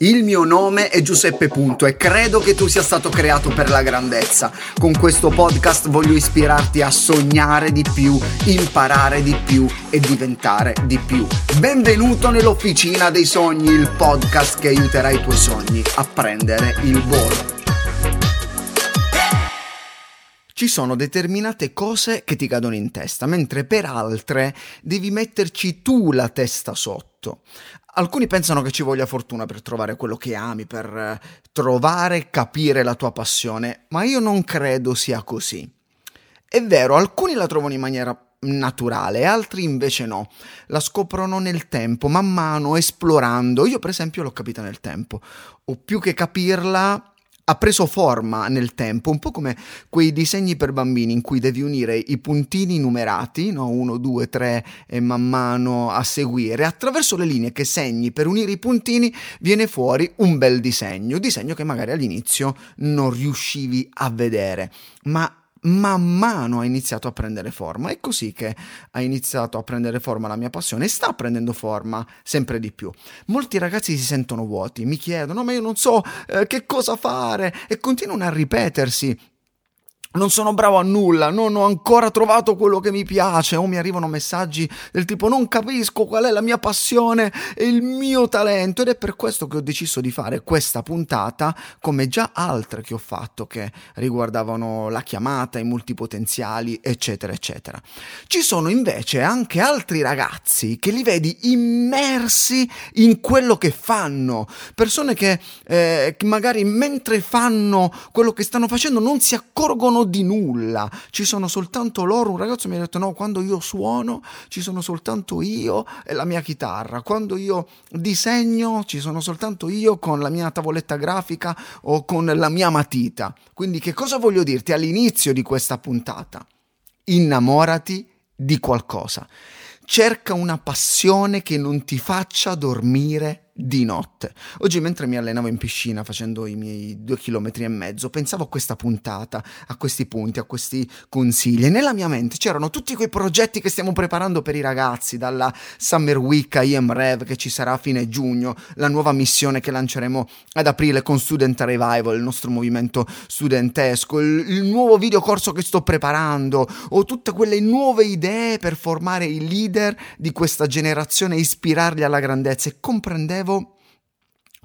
Il mio nome è Giuseppe Punto e credo che tu sia stato creato per la grandezza. Con questo podcast voglio ispirarti a sognare di più, imparare di più e diventare di più. Benvenuto nell'Officina dei Sogni, il podcast che aiuterà i tuoi sogni a prendere il volo. Ci sono determinate cose che ti cadono in testa, mentre per altre devi metterci tu la testa sotto. Alcuni pensano che ci voglia fortuna per trovare quello che ami, per trovare e capire la tua passione, ma io non credo sia così. È vero, alcuni la trovano in maniera naturale, altri invece no. La scoprono nel tempo, man mano, esplorando. Io per esempio l'ho capita nel tempo, o più che capirla, ha preso forma nel tempo, un po' come quei disegni per bambini in cui devi unire i puntini numerati, no? 1, 2, 3 e man mano a seguire. Attraverso le linee che segni per unire i puntini viene fuori un bel disegno che magari all'inizio non riuscivi a vedere, ma man mano ha iniziato a prendere forma. È così che ha iniziato a prendere forma la mia passione e sta prendendo forma sempre di più. Molti ragazzi si sentono vuoti, mi chiedono ma io non so che cosa fare, e continuano a ripetersi non sono bravo a nulla, non ho ancora trovato quello che mi piace, o mi arrivano messaggi del tipo non capisco qual è la mia passione e il mio talento. Ed è per questo che ho deciso di fare questa puntata, come già altre che ho fatto che riguardavano la chiamata, i multipotenziali eccetera eccetera. Ci sono invece anche altri ragazzi che li vedi immersi in quello che fanno, persone che magari mentre fanno quello che stanno facendo non si accorgono di nulla, ci sono soltanto loro. Un ragazzo mi ha detto no, quando io suono ci sono soltanto io e la mia chitarra, quando io disegno ci sono soltanto io con la mia tavoletta grafica o con la mia matita. Quindi che cosa voglio dirti all'inizio di questa puntata? Innamorati di qualcosa, cerca una passione che non ti faccia dormire di notte. Oggi mentre mi allenavo in piscina facendo i miei 2,5 chilometri, pensavo a questa puntata, a questi punti, a questi consigli, e nella mia mente c'erano tutti quei progetti che stiamo preparando per i ragazzi, dalla Summer Week a IM Rev che ci sarà a fine giugno, la nuova missione che lanceremo ad aprile con Student Revival, il nostro movimento studentesco, il nuovo videocorso che sto preparando, o tutte quelle nuove idee per formare i leader di questa generazione e ispirarli alla grandezza. E comprendevo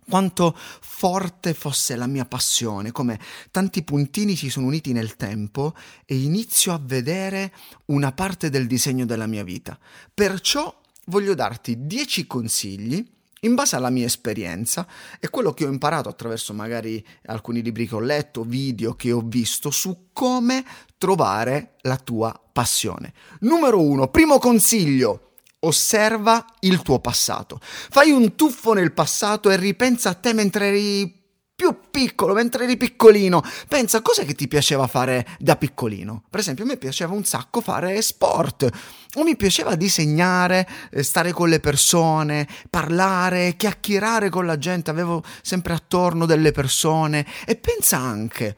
quanto forte fosse la mia passione, come tanti puntini si sono uniti nel tempo e inizio a vedere una parte del disegno della mia vita. Perciò voglio darti 10 consigli in base alla mia esperienza e quello che ho imparato attraverso magari alcuni libri che ho letto, video che ho visto, su come trovare la tua passione. Numero 1, primo consiglio. Osserva il tuo passato. Fai un tuffo nel passato e ripensa a te mentre eri più piccolo, mentre eri piccolino. Pensa cos'è che ti piaceva fare da piccolino. Per esempio, a me piaceva un sacco fare sport, o mi piaceva disegnare, stare con le persone, parlare, chiacchierare con la gente. Avevo sempre attorno delle persone. E pensa anche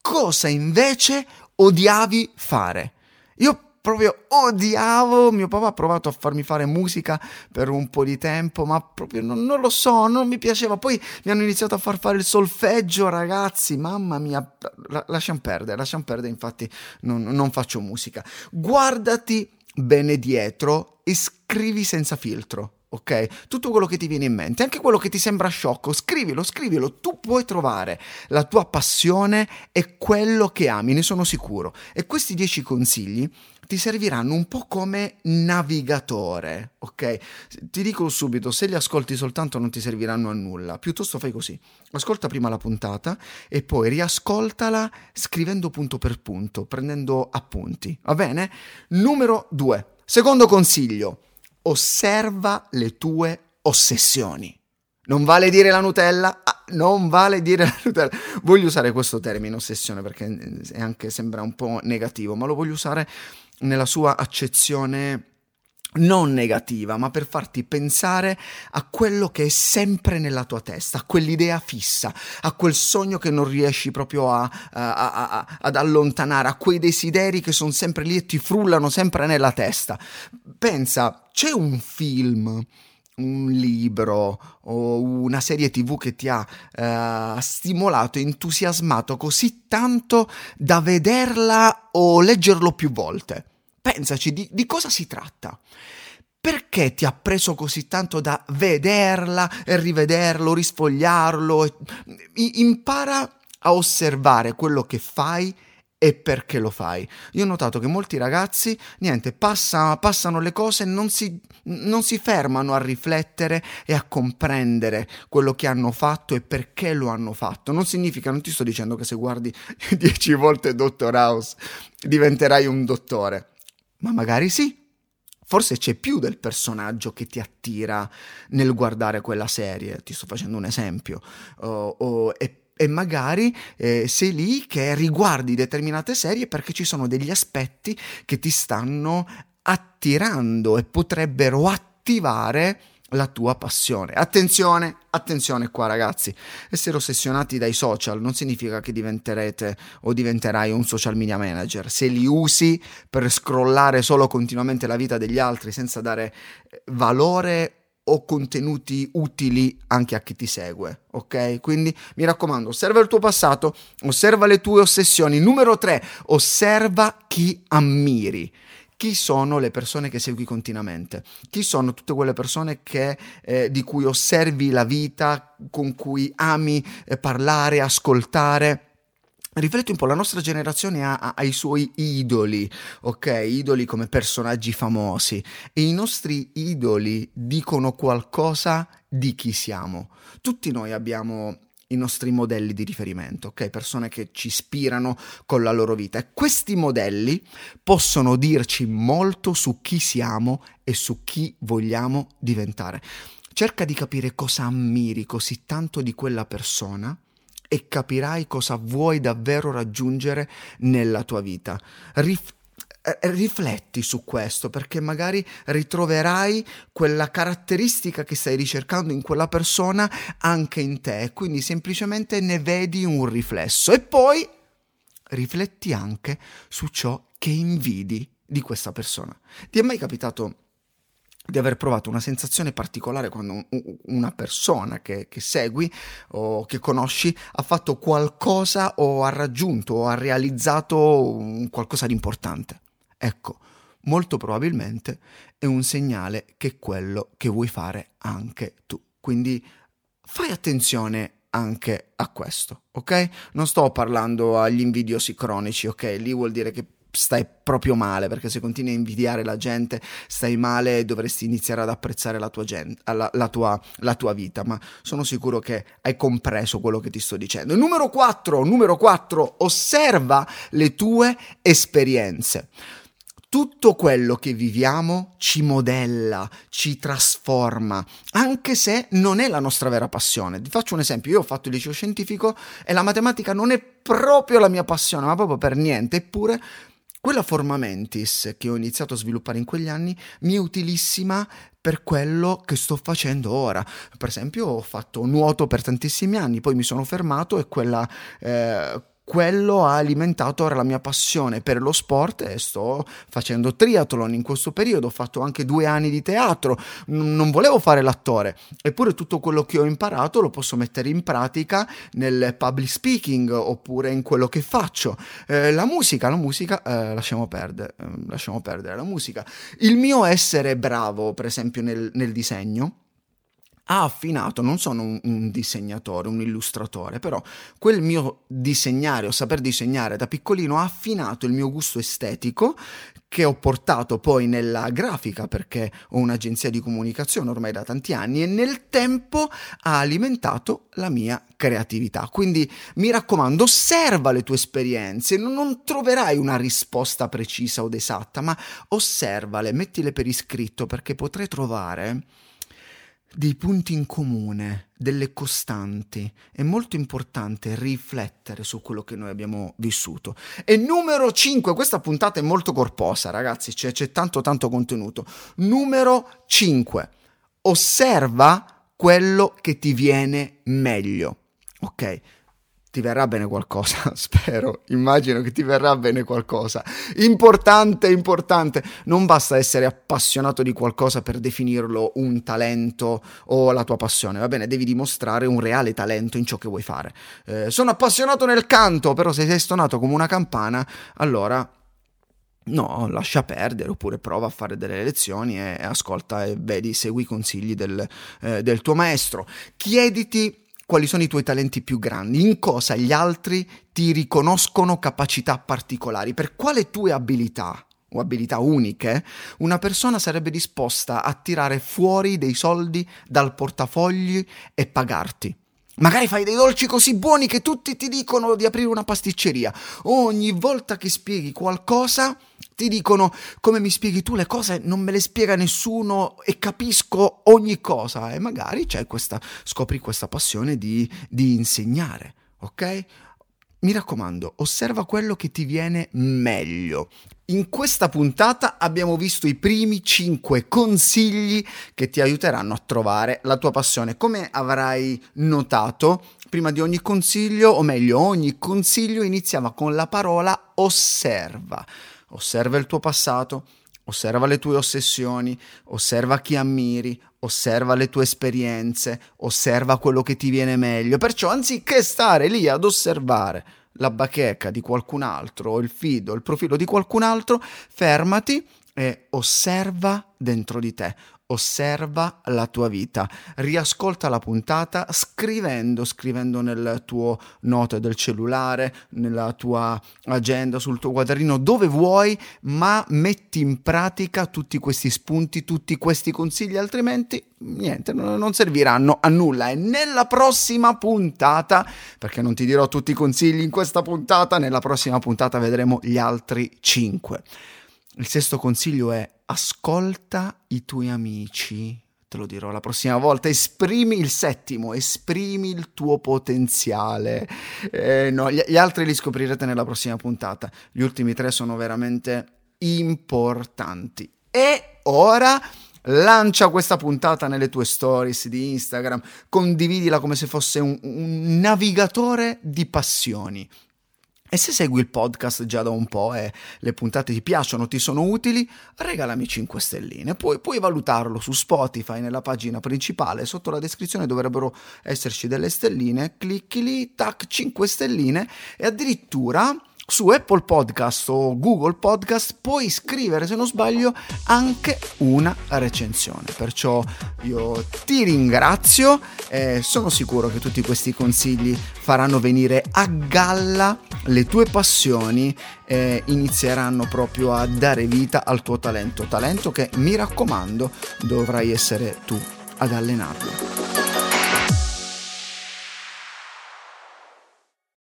cosa invece odiavi fare. Io proprio odiavo, mio papà ha provato a farmi fare musica per un po' di tempo, ma proprio non lo so, non mi piaceva. Poi mi hanno iniziato a far fare il solfeggio, ragazzi, mamma mia, lasciam perdere, infatti non faccio musica. Guardati bene dietro e scrivi senza filtro. Ok? Tutto quello che ti viene in mente, anche quello che ti sembra sciocco, scrivilo, tu puoi trovare la tua passione e quello che ami, ne sono sicuro. E questi 10 consigli ti serviranno un po' come navigatore, ok? Ti dico subito, se li ascolti soltanto non ti serviranno a nulla, piuttosto fai così, ascolta prima la puntata e poi riascoltala scrivendo punto per punto, prendendo appunti, va bene? Numero 2, secondo consiglio. Osserva le tue ossessioni. Non vale dire la Nutella? Ah, non vale dire la Nutella. Voglio usare questo termine, ossessione, perché è anche sembra un po' negativo, ma lo voglio usare nella sua accezione non negativa, ma per farti pensare a quello che è sempre nella tua testa, a quell'idea fissa, a quel sogno che non riesci proprio ad allontanare, a quei desideri che sono sempre lì e ti frullano sempre nella testa. Pensa, c'è un film un libro o una serie TV che ti ha stimolato, entusiasmato così tanto da vederla o leggerlo più volte. Pensaci di cosa si tratta. Perché ti ha preso così tanto da vederla e rivederlo, risfogliarlo? Impara a osservare quello che fai e perché lo fai. Io ho notato che molti ragazzi, passano le cose e non si fermano a riflettere e a comprendere quello che hanno fatto e perché lo hanno fatto. Non significa, non ti sto dicendo che se guardi 10 volte Dottor House diventerai un dottore, ma magari sì. Forse c'è più del personaggio che ti attira nel guardare quella serie, ti sto facendo un esempio, e magari sei lì che riguardi determinate serie perché ci sono degli aspetti che ti stanno attirando e potrebbero attivare la tua passione. Attenzione qua ragazzi, essere ossessionati dai social non significa che diventerete o diventerai un social media manager. Se li usi per scrollare solo continuamente la vita degli altri senza dare valore o contenuti utili anche a chi ti segue, ok? Quindi mi raccomando, osserva il tuo passato, osserva le tue ossessioni. Numero 3, osserva chi ammiri. Chi sono le persone che segui continuamente? Chi sono tutte quelle persone che, di cui osservi la vita, con cui ami parlare, ascoltare? Rifletti un po', la nostra generazione ha i suoi idoli, ok? Idoli come personaggi famosi. E i nostri idoli dicono qualcosa di chi siamo. Tutti noi abbiamo i nostri modelli di riferimento, ok? Persone che ci ispirano con la loro vita. E questi modelli possono dirci molto su chi siamo e su chi vogliamo diventare. Cerca di capire cosa ammiri così tanto di quella persona e capirai cosa vuoi davvero raggiungere nella tua vita. Rifletti su questo, perché magari ritroverai quella caratteristica che stai ricercando in quella persona anche in te, quindi semplicemente ne vedi un riflesso. E poi rifletti anche su ciò che invidi di questa persona. Ti è mai capitato di aver provato una sensazione particolare quando una persona che segui o che conosci ha fatto qualcosa o ha raggiunto o ha realizzato qualcosa di importante? Ecco, molto probabilmente è un segnale che è quello che vuoi fare anche tu. Quindi fai attenzione anche a questo, ok? Non sto parlando agli invidiosi cronici, ok? Lì vuol dire che stai proprio male, perché se continui a invidiare la gente stai male e dovresti iniziare ad apprezzare la tua vita, ma sono sicuro che hai compreso quello che ti sto dicendo. Numero 4, osserva le tue esperienze. Tutto quello che viviamo ci modella, ci trasforma, anche se non è la nostra vera passione. Ti faccio un esempio, io ho fatto il liceo scientifico e la matematica non è proprio la mia passione, ma proprio per niente, eppure quella forma mentis che ho iniziato a sviluppare in quegli anni mi è utilissima per quello che sto facendo ora. Per esempio ho fatto nuoto per tantissimi anni, poi mi sono fermato e quello ha alimentato ora la mia passione per lo sport e sto facendo triathlon in questo periodo. Ho fatto anche 2 anni di teatro, non volevo fare l'attore, eppure tutto quello che ho imparato lo posso mettere in pratica nel public speaking oppure in quello che faccio. La musica, lasciamo perdere la musica. Il mio essere bravo, per esempio, nel disegno ha affinato, non sono un disegnatore, un illustratore, però quel mio disegnare o saper disegnare da piccolino ha affinato il mio gusto estetico che ho portato poi nella grafica, perché ho un'agenzia di comunicazione ormai da tanti anni e nel tempo ha alimentato la mia creatività. Quindi mi raccomando, osserva le tue esperienze, non troverai una risposta precisa o esatta, ma osservale, mettile per iscritto perché potrai trovare dei punti in comune, delle costanti. È molto importante riflettere su quello che noi abbiamo vissuto. E numero 5, questa puntata è molto corposa ragazzi, c'è tanto contenuto. Numero 5, osserva quello che ti viene meglio, ok? ti verrà bene qualcosa, spero, immagino che ti verrà bene qualcosa. Importante, non basta essere appassionato di qualcosa per definirlo un talento o la tua passione, va bene, devi dimostrare un reale talento in ciò che vuoi fare. Sono appassionato nel canto, però se sei stonato come una campana, allora no, lascia perdere, oppure prova a fare delle lezioni e ascolta e vedi, segui i consigli del tuo maestro. Chiediti quali sono i tuoi talenti più grandi, in cosa gli altri ti riconoscono capacità particolari, per quale tue abilità o abilità uniche una persona sarebbe disposta a tirare fuori dei soldi dal portafogli e pagarti. Magari fai dei dolci così buoni che tutti ti dicono di aprire una pasticceria. Ogni volta che spieghi qualcosa ti dicono: come mi spieghi tu le cose non me le spiega nessuno e capisco ogni cosa. E magari c'è scopri questa passione di insegnare, ok? Mi raccomando, osserva quello che ti viene meglio. In questa puntata abbiamo visto i primi 5 consigli che ti aiuteranno a trovare la tua passione. Come avrai notato, prima di ogni consiglio, o meglio, ogni consiglio iniziava con la parola osserva. Osserva il tuo passato, osserva le tue ossessioni, osserva chi ammiri, osserva le tue esperienze, osserva quello che ti viene meglio. Perciò, anziché stare lì ad osservare la bacheca di qualcun altro o il feed o il profilo di qualcun altro, fermati e osserva dentro di te, osserva la tua vita. Riascolta la puntata scrivendo nel tuo note del cellulare, nella tua agenda, sul tuo quadernino, dove vuoi, ma metti in pratica tutti questi spunti, tutti questi consigli, altrimenti niente, non serviranno a nulla. E nella prossima puntata, perché non ti dirò tutti i consigli in questa puntata, nella prossima puntata vedremo gli altri 5. Il 6° consiglio è: ascolta i tuoi amici, te lo dirò la prossima volta. Esprimi il 7°, esprimi il tuo potenziale. No, gli altri li scoprirete nella prossima puntata. Gli ultimi 3 sono veramente importanti. E ora lancia questa puntata nelle tue stories di Instagram, condividila come se fosse un navigatore di passioni. E se segui il podcast già da un po' e le puntate ti piacciono, ti sono utili, regalami 5 stelline. Poi puoi valutarlo su Spotify, nella pagina principale, sotto la descrizione dovrebbero esserci delle stelline, clicchi lì, tac, 5 stelline, e addirittura su Apple Podcast o Google Podcast puoi scrivere, se non sbaglio, anche una recensione. Perciò io ti ringrazio e sono sicuro che tutti questi consigli faranno venire a galla le tue passioni e inizieranno proprio a dare vita al tuo talento che, mi raccomando, dovrai essere tu ad allenarlo.